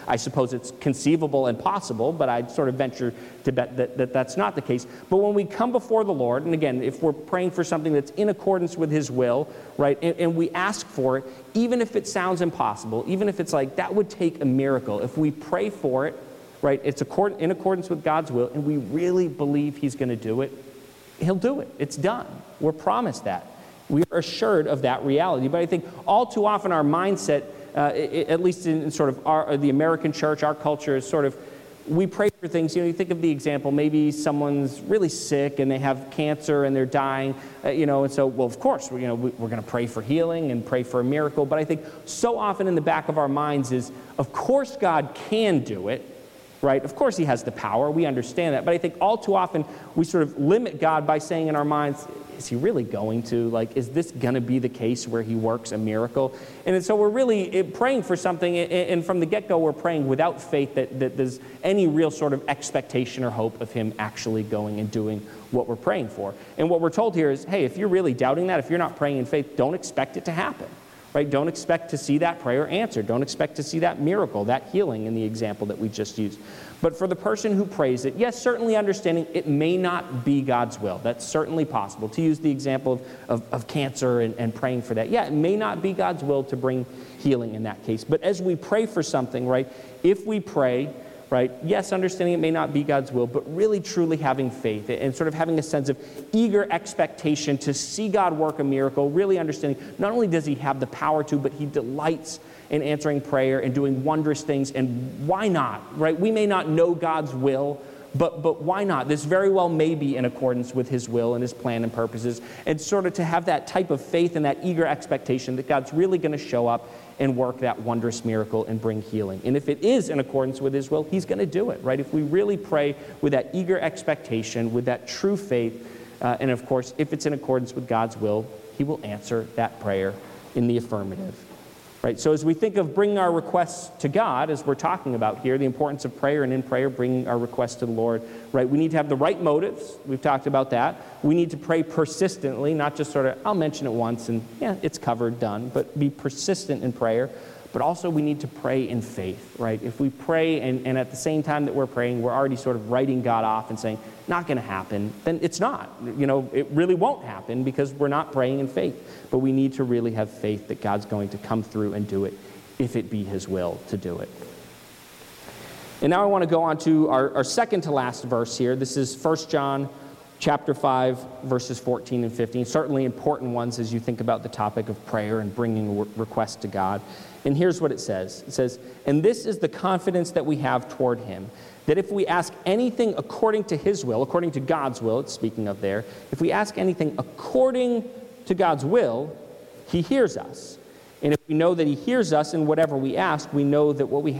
I suppose it's conceivable and possible, but I'd sort of venture to bet that that's not the case. But when we come before the Lord, and again, if we're praying for something that's in accordance with his will, right, and we ask for it, even if it sounds impossible, even if it's like that would take a miracle, if we pray for it, right, it's in accordance with God's will, and we really believe he's going to do it, he'll do it. It's done. We're promised that. We are assured of that reality. But I think all too often our mindset, at least in sort of the American church, our culture is sort of, we pray for things, you think of the example, maybe someone's really sick and they have cancer and they're dying, and so, well, of course, we're going to pray for healing and pray for a miracle. But I think so often in the back of our minds is, of course God can do it, right? Of course he has the power. We understand that. But I think all too often we sort of limit God by saying in our minds, is he really going to? Is this going to be the case where he works a miracle? And so we're really praying for something, and from the get-go, we're praying without faith that there's any real sort of expectation or hope of him actually going and doing what we're praying for. And what we're told here is, hey, if you're really doubting that, if you're not praying in faith, don't expect it to happen. right? Don't expect to see that prayer answered. Don't expect to see that miracle, that healing in the example that we just used. But for the person who prays it, yes, certainly understanding it may not be God's will. That's certainly possible. To use the example of cancer and praying for that. Yeah, it may not be God's will to bring healing in that case. But as we pray for something, right, if we pray, right, yes, understanding it may not be God's will, but really truly having faith and sort of having a sense of eager expectation to see God work a miracle, really understanding not only does he have the power to, but he delights in answering prayer and doing wondrous things, and why not, right? We may not know God's will, but why not? This very well may be in accordance with his will and his plan and purposes, and sort of to have that type of faith and that eager expectation that God's really going to show up and work that wondrous miracle and bring healing. And if it is in accordance with his will, he's going to do it, right? If we really pray with that eager expectation, with that true faith, and of course, if it's in accordance with God's will, he will answer that prayer in the affirmative. Right, so as we think of bringing our requests to God, as we're talking about here, the importance of prayer and in prayer, bringing our requests to the Lord, right? We need to have the right motives. We've talked about that. We need to pray persistently, not just sort of, I'll mention it once and yeah, it's covered, done, but be persistent in prayer. But also we need to pray in faith, right? If we pray and at the same time that we're praying, we're already sort of writing God off and saying, not going to happen, then it's not. You know, it really won't happen because we're not praying in faith. But we need to really have faith that God's going to come through and do it if it be his will to do it. And now I want to go on to our second to last verse here. This is 1 John chapter 5, verses 14 and 15. Certainly important ones as you think about the topic of prayer and bringing requests to God. And here's what it says. It says, and this is the confidence that we have toward him, that if we ask anything according to his will, according to God's will, it's speaking of there, if we ask anything according to God's will, he hears us. And if we know that he hears us in whatever we ask, we know that we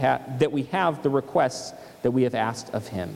have the requests that we have asked of him.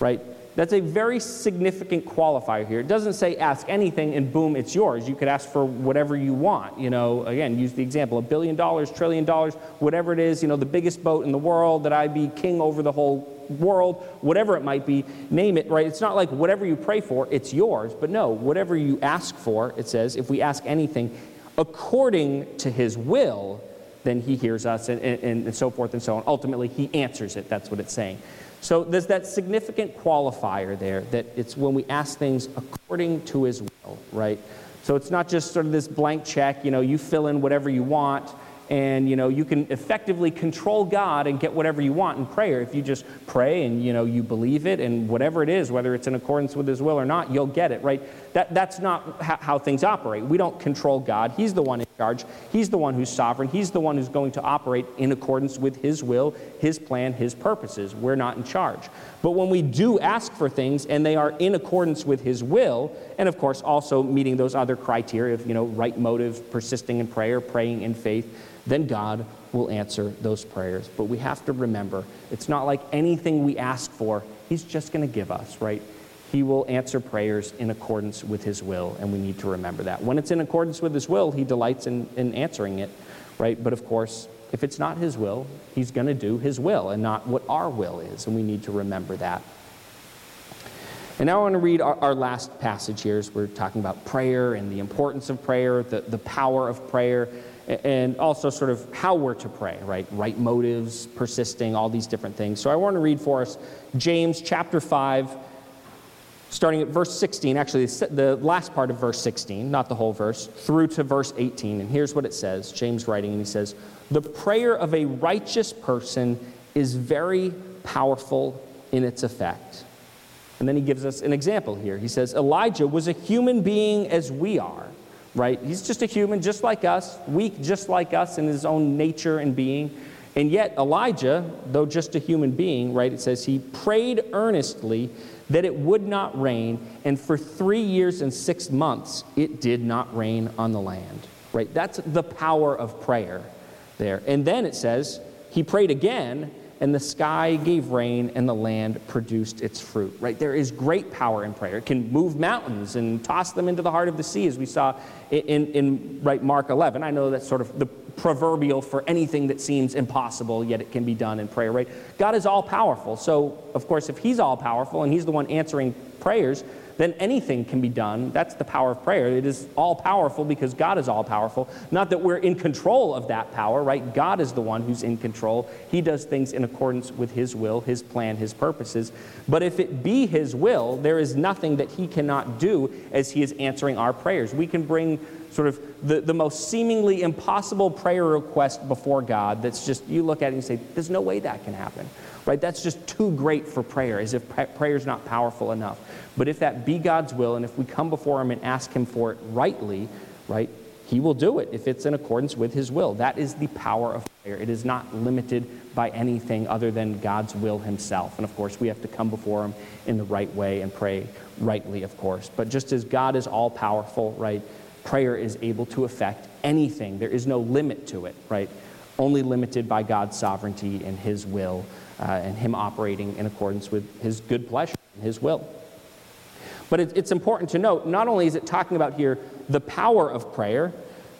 Right? That's a very significant qualifier here. It doesn't say ask anything and boom, it's yours. You could ask for whatever you want. You know, again, use the example, $1 billion, $1 trillion, whatever it is, you know, the biggest boat in the world, that I be king over the whole world, whatever it might be, name it, right? It's not like whatever you pray for, it's yours. But no, whatever you ask for, it says, if we ask anything according to his will, then he hears us and so forth and so on. Ultimately, he answers it. That's what it's saying. So there's that significant qualifier there that it's when we ask things according to his will, right? So it's not just sort of this blank check, you know, you fill in whatever you want and, you know, you can effectively control God and get whatever you want in prayer. If you just pray and, you know, you believe it and whatever it is, whether it's in accordance with his will or not, you'll get it, right? That's not how things operate. We don't control God. He's the one in charge. He's the one who's sovereign. He's the one who's going to operate in accordance with his will, his plan, his purposes. We're not in charge. But when we do ask for things and they are in accordance with his will, and of course also meeting those other criteria of, you know, right motive, persisting in prayer, praying in faith, then God will answer those prayers. But we have to remember, it's not like anything we ask for, he's just going to give us, right? He will answer prayers in accordance with his will, and we need to remember that. When it's in accordance with his will, he delights in answering it, right? But of course, if it's not his will, he's going to do his will and not what our will is, and we need to remember that. And now I want to read our last passage here as we're talking about prayer and the importance of prayer, the power of prayer, and also sort of how we're to pray, right? Right motives, persisting, all these different things. So I want to read for us James chapter 5, starting at verse 16, actually the last part of verse 16, not the whole verse, through to verse 18. And here's what it says, James writing, and he says, the prayer of a righteous person is very powerful in its effect. And then he gives us an example here. He says, Elijah was a human being as we are, right? He's just a human, just like us, weak, just like us in his own nature and being. And yet Elijah, though just a human being, right, it says he prayed earnestly that it would not rain, and for 3 years and 6 months, it did not rain on the land, right? That's the power of prayer there. And then it says, he prayed again, and the sky gave rain, and the land produced its fruit, right? There is great power in prayer. It can move mountains and toss them into the heart of the sea, as we saw in Mark 11. I know that's sort of the proverbial for anything that seems impossible, yet it can be done in prayer, right? God is all-powerful. So, of course, if he's all-powerful and he's the one answering prayers, then anything can be done. That's the power of prayer. It is all-powerful because God is all-powerful. Not that we're in control of that power, right? God is the one who's in control. He does things in accordance with his will, his plan, his purposes. But if it be his will, there is nothing that he cannot do as he is answering our prayers. We can bring sort of the most seemingly impossible prayer request before God that's just, you look at it and you say, there's no way that can happen, right? That's just too great for prayer, as if prayer's not powerful enough. But if that be God's will, and if we come before him and ask him for it rightly, right, he will do it if it's in accordance with his will. That is the power of prayer. It is not limited by anything other than God's will himself. And of course, we have to come before him in the right way and pray rightly, of course. But just as God is all-powerful, right, prayer is able to affect anything. There is no limit to it, right? Only limited by God's sovereignty and his will, and him operating in accordance with his good pleasure and his will. But it's important to note, not only is it talking about here the power of prayer,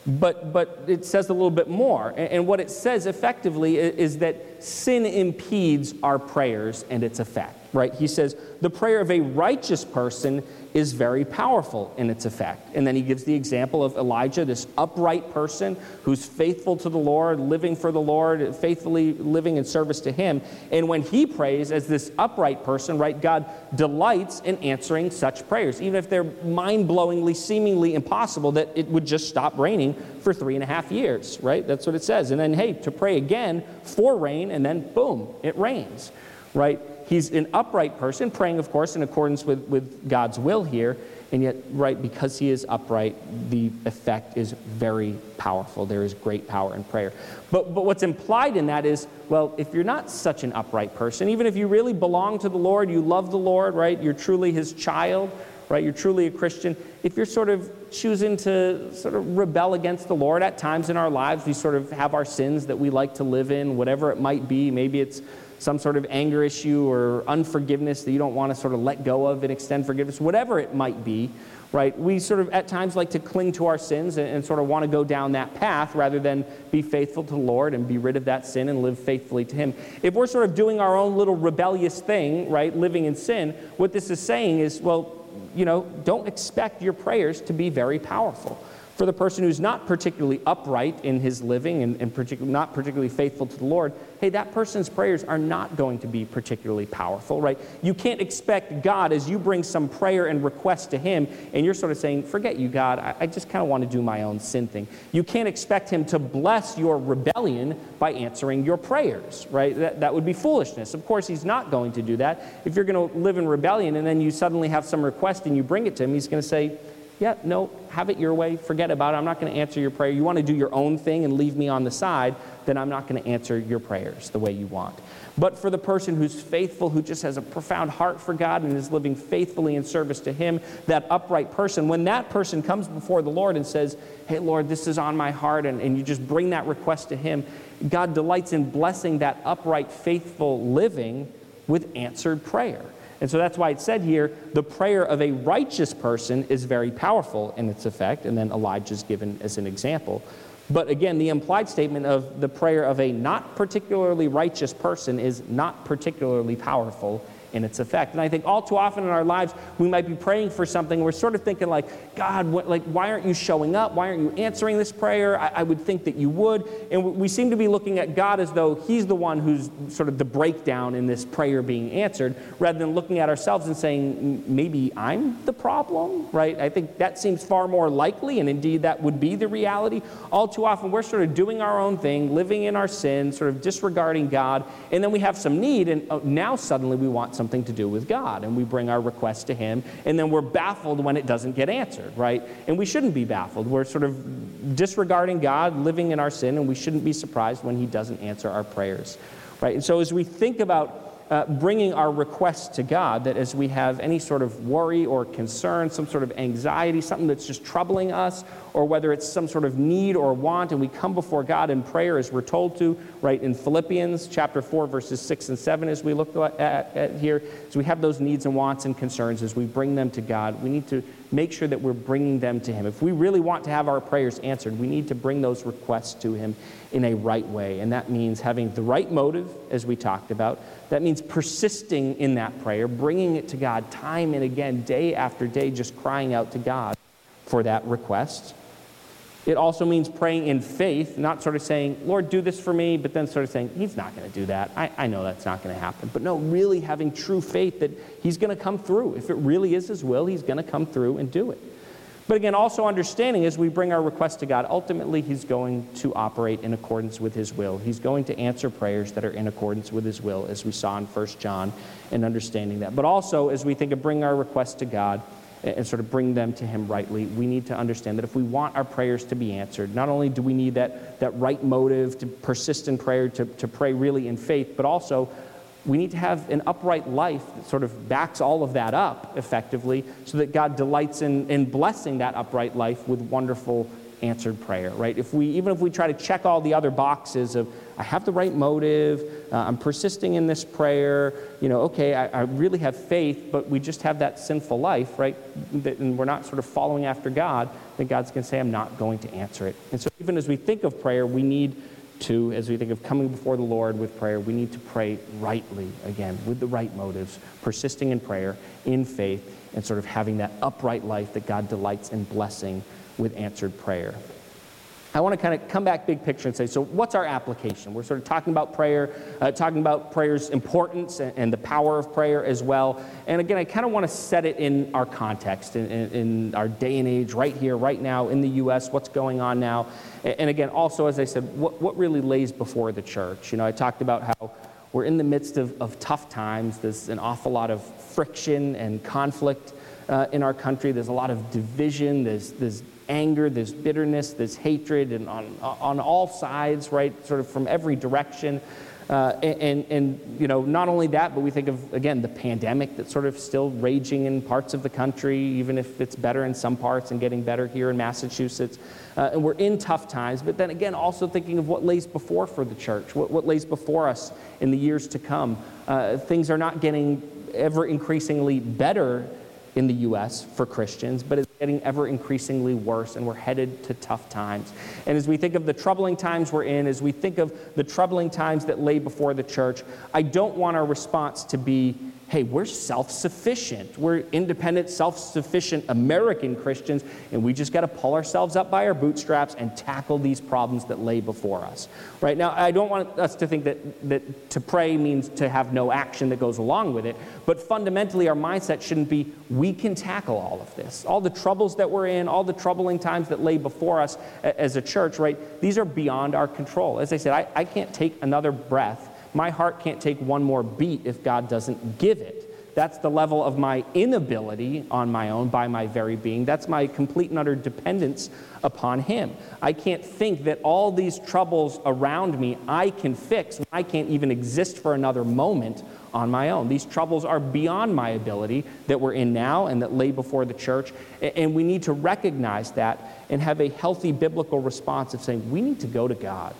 but it says a little bit more. And what it says effectively is that sin impedes our prayers and its effect, right? He says, the prayer of a righteous person is very powerful in its effect. And then he gives the example of Elijah, this upright person who's faithful to the Lord, living for the Lord, faithfully living in service to him. And when he prays as this upright person, right, God delights in answering such prayers, even if they're mind-blowingly, seemingly impossible, that it would just stop raining for 3.5 years, right? That's what it says. And then, hey, to pray again for rain, and then, boom, it rains, right? He's an upright person, praying, of course, in accordance with God's will here, and yet, right, because he is upright, the effect is very powerful. There is great power in prayer. But what's implied in that is, well, if you're not such an upright person, even if you really belong to the Lord, you love the Lord, right, you're truly his child, right, you're truly a Christian, if you're sort of choosing to sort of rebel against the Lord at times in our lives, we sort of have our sins that we like to live in, whatever it might be, maybe it's some sort of anger issue or unforgiveness that you don't want to sort of let go of and extend forgiveness, whatever it might be, right? We sort of at times like to cling to our sins and sort of want to go down that path rather than be faithful to the Lord and be rid of that sin and live faithfully to him. If we're sort of doing our own little rebellious thing, right, living in sin, what this is saying is, well, you know, don't expect your prayers to be very powerful. For the person who's not particularly upright in his living and not particularly faithful to the Lord, hey, that person's prayers are not going to be particularly powerful, right? You can't expect God, as you bring some prayer and request to him, and you're sort of saying, forget you, God, I just kind of want to do my own sin thing. You can't expect him to bless your rebellion by answering your prayers, right? That would be foolishness. Of course, he's not going to do that. If you're going to live in rebellion and then you suddenly have some request and you bring it to him, he's going to say, yeah, no, have it your way. Forget about it. I'm not going to answer your prayer. You want to do your own thing and leave me on the side, then I'm not going to answer your prayers the way you want. But for the person who's faithful, who just has a profound heart for God and is living faithfully in service to him, that upright person, when that person comes before the Lord and says, hey, Lord, this is on my heart, and you just bring that request to him, God delights in blessing that upright, faithful living with answered prayer. And so that's why it said here, the prayer of a righteous person is very powerful in its effect, and then Elijah's given as an example. But again, the implied statement of the prayer of a not particularly righteous person is not particularly powerful in its effect. And I think all too often in our lives, we might be praying for something, we're sort of thinking like, God, what, like, why aren't you showing up? Why aren't you answering this prayer? I would think that you would. And we seem to be looking at God as though he's the one who's sort of the breakdown in this prayer being answered, rather than looking at ourselves and saying, maybe I'm the problem, right? I think that seems far more likely, and indeed that would be the reality. All too often, we're sort of doing our own thing, living in our sin, sort of disregarding God, and then we have some need, and now suddenly we want something to do with God, and we bring our request to him, and then we're baffled when it doesn't get answered, right? And we shouldn't be baffled. We're sort of disregarding God, living in our sin, and we shouldn't be surprised when he doesn't answer our prayers, right? And so as we think about bringing our requests to God, that as we have any sort of worry or concern, some sort of anxiety, something that's just troubling us, or whether it's some sort of need or want, and we come before God in prayer as we're told to, right, in Philippians chapter 4, verses 6 and 7 as we look at here. So we have those needs and wants and concerns. As we bring them to God, we need to make sure that we're bringing them to Him. If we really want to have our prayers answered, we need to bring those requests to Him in a right way, and that means having the right motive, as we talked about. That means persisting in that prayer, bringing it to God time and again, day after day, just crying out to God for that request. It also means praying in faith, not sort of saying, Lord, do this for me, but then sort of saying, He's not going to do that. I know that's not going to happen. But no, really having true faith that He's going to come through. If it really is His will, He's going to come through and do it. But again, also understanding as we bring our request to God, ultimately He's going to operate in accordance with His will. He's going to answer prayers that are in accordance with His will, as we saw in 1 John, and understanding that. But also, as we think of bringing our requests to God and sort of bring them to Him rightly, we need to understand that if we want our prayers to be answered, not only do we need that right motive to persist in prayer, to pray really in faith, but also we need to have an upright life that sort of backs all of that up effectively, so that God delights in blessing that upright life with wonderful answered prayer, right? Even if we try to check all the other boxes of, I have the right motive, I'm persisting in this prayer, I really have faith, but we just have that sinful life, right? And we're not sort of following after God, then God's going to say, I'm not going to answer it. And so even as we think of prayer, as we think of coming before the Lord with prayer, we need to pray rightly, again, with the right motives, persisting in prayer, in faith, and sort of having that upright life that God delights in blessing with answered prayer. I want to kind of come back big picture and say, so what's our application? We're sort of talking about prayer, talking about prayer's importance and the power of prayer as well. And again, I kind of want to set it in our context, in our day and age, right here, right now, in the U.S., what's going on now. And again, also, as I said, what really lays before the church? I talked about how we're in the midst of tough times. There's an awful lot of friction and conflict in our country. There's a lot of division. There's anger, there's bitterness, there's hatred, and on all sides, right, sort of from every direction. Not only that, but we think of, again, the pandemic that's sort of still raging in parts of the country, even if it's better in some parts and getting better here in Massachusetts. And we're in tough times, but then again, also thinking of what lays before for the church, what lays before us in the years to come. Things are not getting ever increasingly better in the U.S. for Christians, but it's getting ever increasingly worse, and we're headed to tough times. And as we think of the troubling times we're in, as we think of the troubling times that lay before the church, I don't want our response to be, hey, we're self-sufficient. We're independent, self-sufficient American Christians, and we just got to pull ourselves up by our bootstraps and tackle these problems that lay before us. Right now, I don't want us to think that to pray means to have no action that goes along with it, but fundamentally our mindset shouldn't be, we can tackle all of this. All the troubles that we're in, all the troubling times that lay before us as a church, right, these are beyond our control. As I said, I can't take another breath. My heart can't take one more beat if God doesn't give it. That's the level of my inability on my own, by my very being. That's my complete and utter dependence upon Him. I can't think that all these troubles around me I can fix. I can't even exist for another moment on my own. These troubles are beyond my ability that we're in now and that lay before the church. And we need to recognize that and have a healthy biblical response of saying, we need to go to God.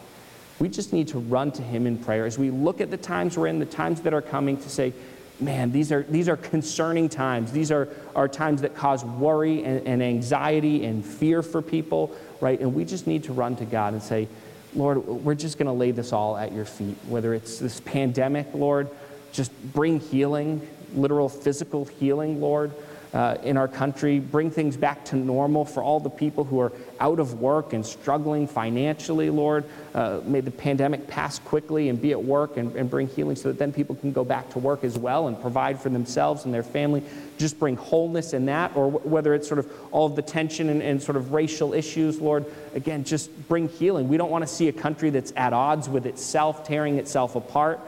We just need to run to Him in prayer as we look at the times we're in, the times that are coming, to say, man, these are concerning times. These are times that cause worry and anxiety and fear for people, right? And we just need to run to God and say, Lord, we're just going to lay this all at your feet, whether it's this pandemic, Lord, just bring healing, literal physical healing, Lord. In our country, bring things back to normal for all the people who are out of work and struggling financially, Lord. May the pandemic pass quickly and be at work and bring healing so that then people can go back to work as well and provide for themselves and their family. Just bring wholeness in that, or whether it's sort of all of the tension and sort of racial issues, Lord, again, just bring healing. We don't want to see a country that's at odds with itself, tearing itself apart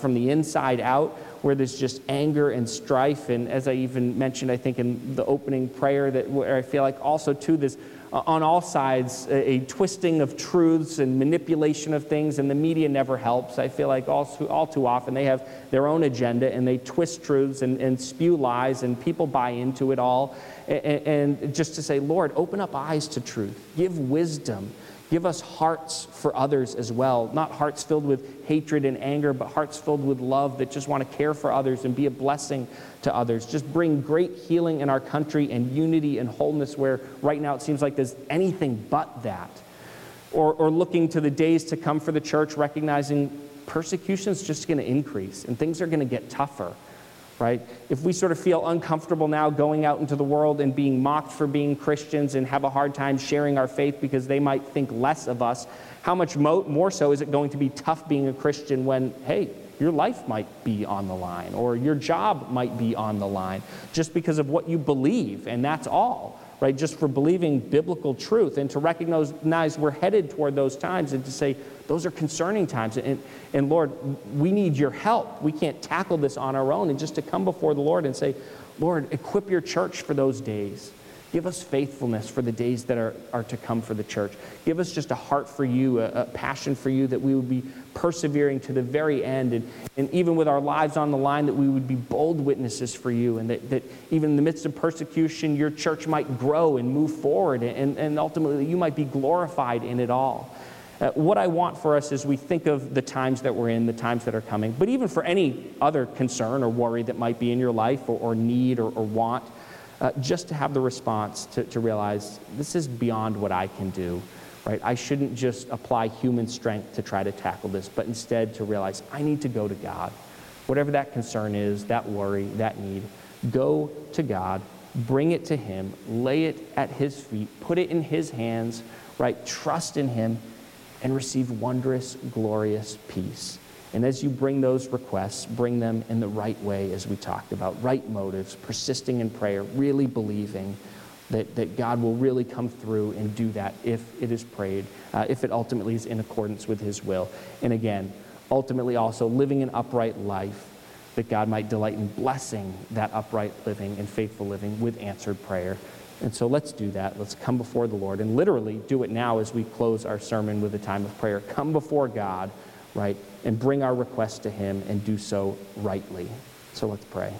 from the inside out, where there's just anger and strife. And as I even mentioned, I think in the opening prayer, that where I feel like also too, there's on all sides, a twisting of truths and manipulation of things, and the media never helps. I feel like all too often they have their own agenda, and they twist truths and spew lies, and people buy into it all. And just to say, Lord, open up eyes to truth. Give wisdom. Give us hearts for others as well. Not hearts filled with hatred and anger, but hearts filled with love that just want to care for others and be a blessing to others. Just bring great healing in our country and unity and wholeness where right now it seems like there's anything but that. Or looking to the days to come for the church, recognizing persecution's just going to increase and things are going to get tougher. Right? If we sort of feel uncomfortable now going out into the world and being mocked for being Christians and have a hard time sharing our faith because they might think less of us, how much more so is it going to be tough being a Christian when, hey, your life might be on the line or your job might be on the line just because of what you believe, and that's all, right? Just for believing biblical truth, and to recognize we're headed toward those times and to say, those are concerning times, and Lord, we need your help. We can't tackle this on our own, and just to come before the Lord and say, Lord, equip your church for those days. Give us faithfulness for the days that are to come for the church. Give us just a heart for you, a passion for you, that we would be persevering to the very end, and even with our lives on the line, that we would be bold witnesses for you, and that even in the midst of persecution, your church might grow and move forward, and ultimately you might be glorified in it all. What I want for us as we think of the times that we're in, the times that are coming, but even for any other concern or worry that might be in your life or need or want, just to have the response to realize this is beyond what I can do, right? I shouldn't just apply human strength to try to tackle this, but instead to realize I need to go to God. Whatever that concern is, that worry, that need, go to God, bring it to Him, lay it at His feet, put it in His hands, right? Trust in Him, and receive wondrous, glorious peace. And as you bring those requests, bring them in the right way, as we talked about, right motives, persisting in prayer, really believing that God will really come through and do that if it is prayed, if it ultimately is in accordance with His will. And again, ultimately also living an upright life, that God might delight in blessing that upright living and faithful living with answered prayer. And so let's do that. Let's come before the Lord and literally do it now as we close our sermon with a time of prayer. Come before God, right, and bring our requests to Him and do so rightly. So let's pray.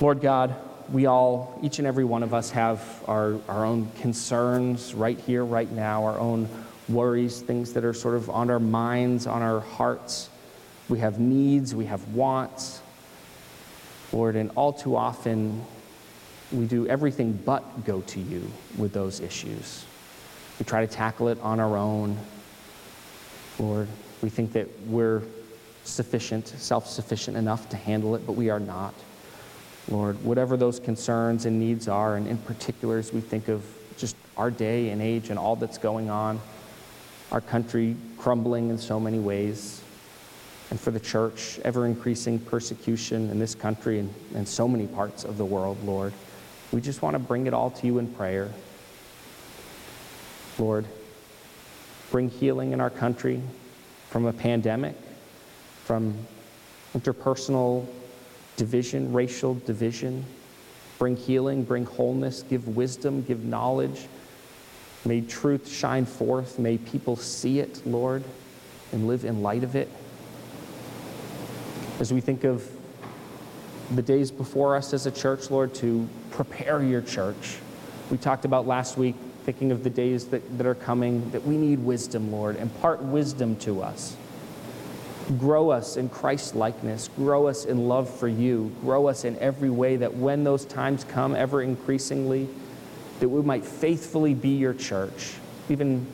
Lord God, we all, each and every one of us, have our own concerns right here, right now, our own worries, things that are sort of on our minds, on our hearts. We have needs, we have wants, Lord, and all too often we do everything but go to you with those issues. We try to tackle it on our own, Lord. We think that we're sufficient, self-sufficient enough to handle it, but we are not. Lord, whatever those concerns and needs are, and in particular as we think of just our day and age and all that's going on, our country crumbling in so many ways, and for the church, ever-increasing persecution in this country and so many parts of the world, Lord. We just want to bring it all to you in prayer. Lord, bring healing in our country from a pandemic, from interpersonal division, racial division. Bring healing, bring wholeness, give wisdom, give knowledge. May truth shine forth. May people see it, Lord, and live in light of it. As we think of the days before us as a church, Lord, to prepare your church. We talked about last week, thinking of the days that are coming, that we need wisdom, Lord. Impart wisdom to us. Grow us in Christ-likeness. Grow us in love for you. Grow us in every way, that when those times come ever increasingly, that we might faithfully be your church, even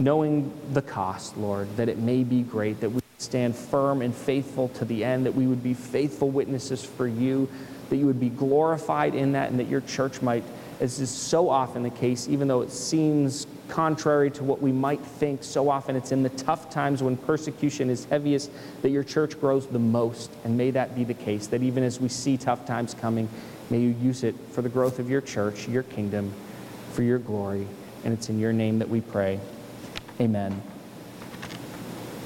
knowing the cost, Lord, that it may be great, that we stand firm and faithful to the end, that we would be faithful witnesses for you, that you would be glorified in that, and that your church might, as is so often the case, even though it seems contrary to what we might think, so often it's in the tough times when persecution is heaviest that your church grows the most. And may that be the case, that even as we see tough times coming, may you use it for the growth of your church, your kingdom, for your glory. And it's in your name that we pray. Amen.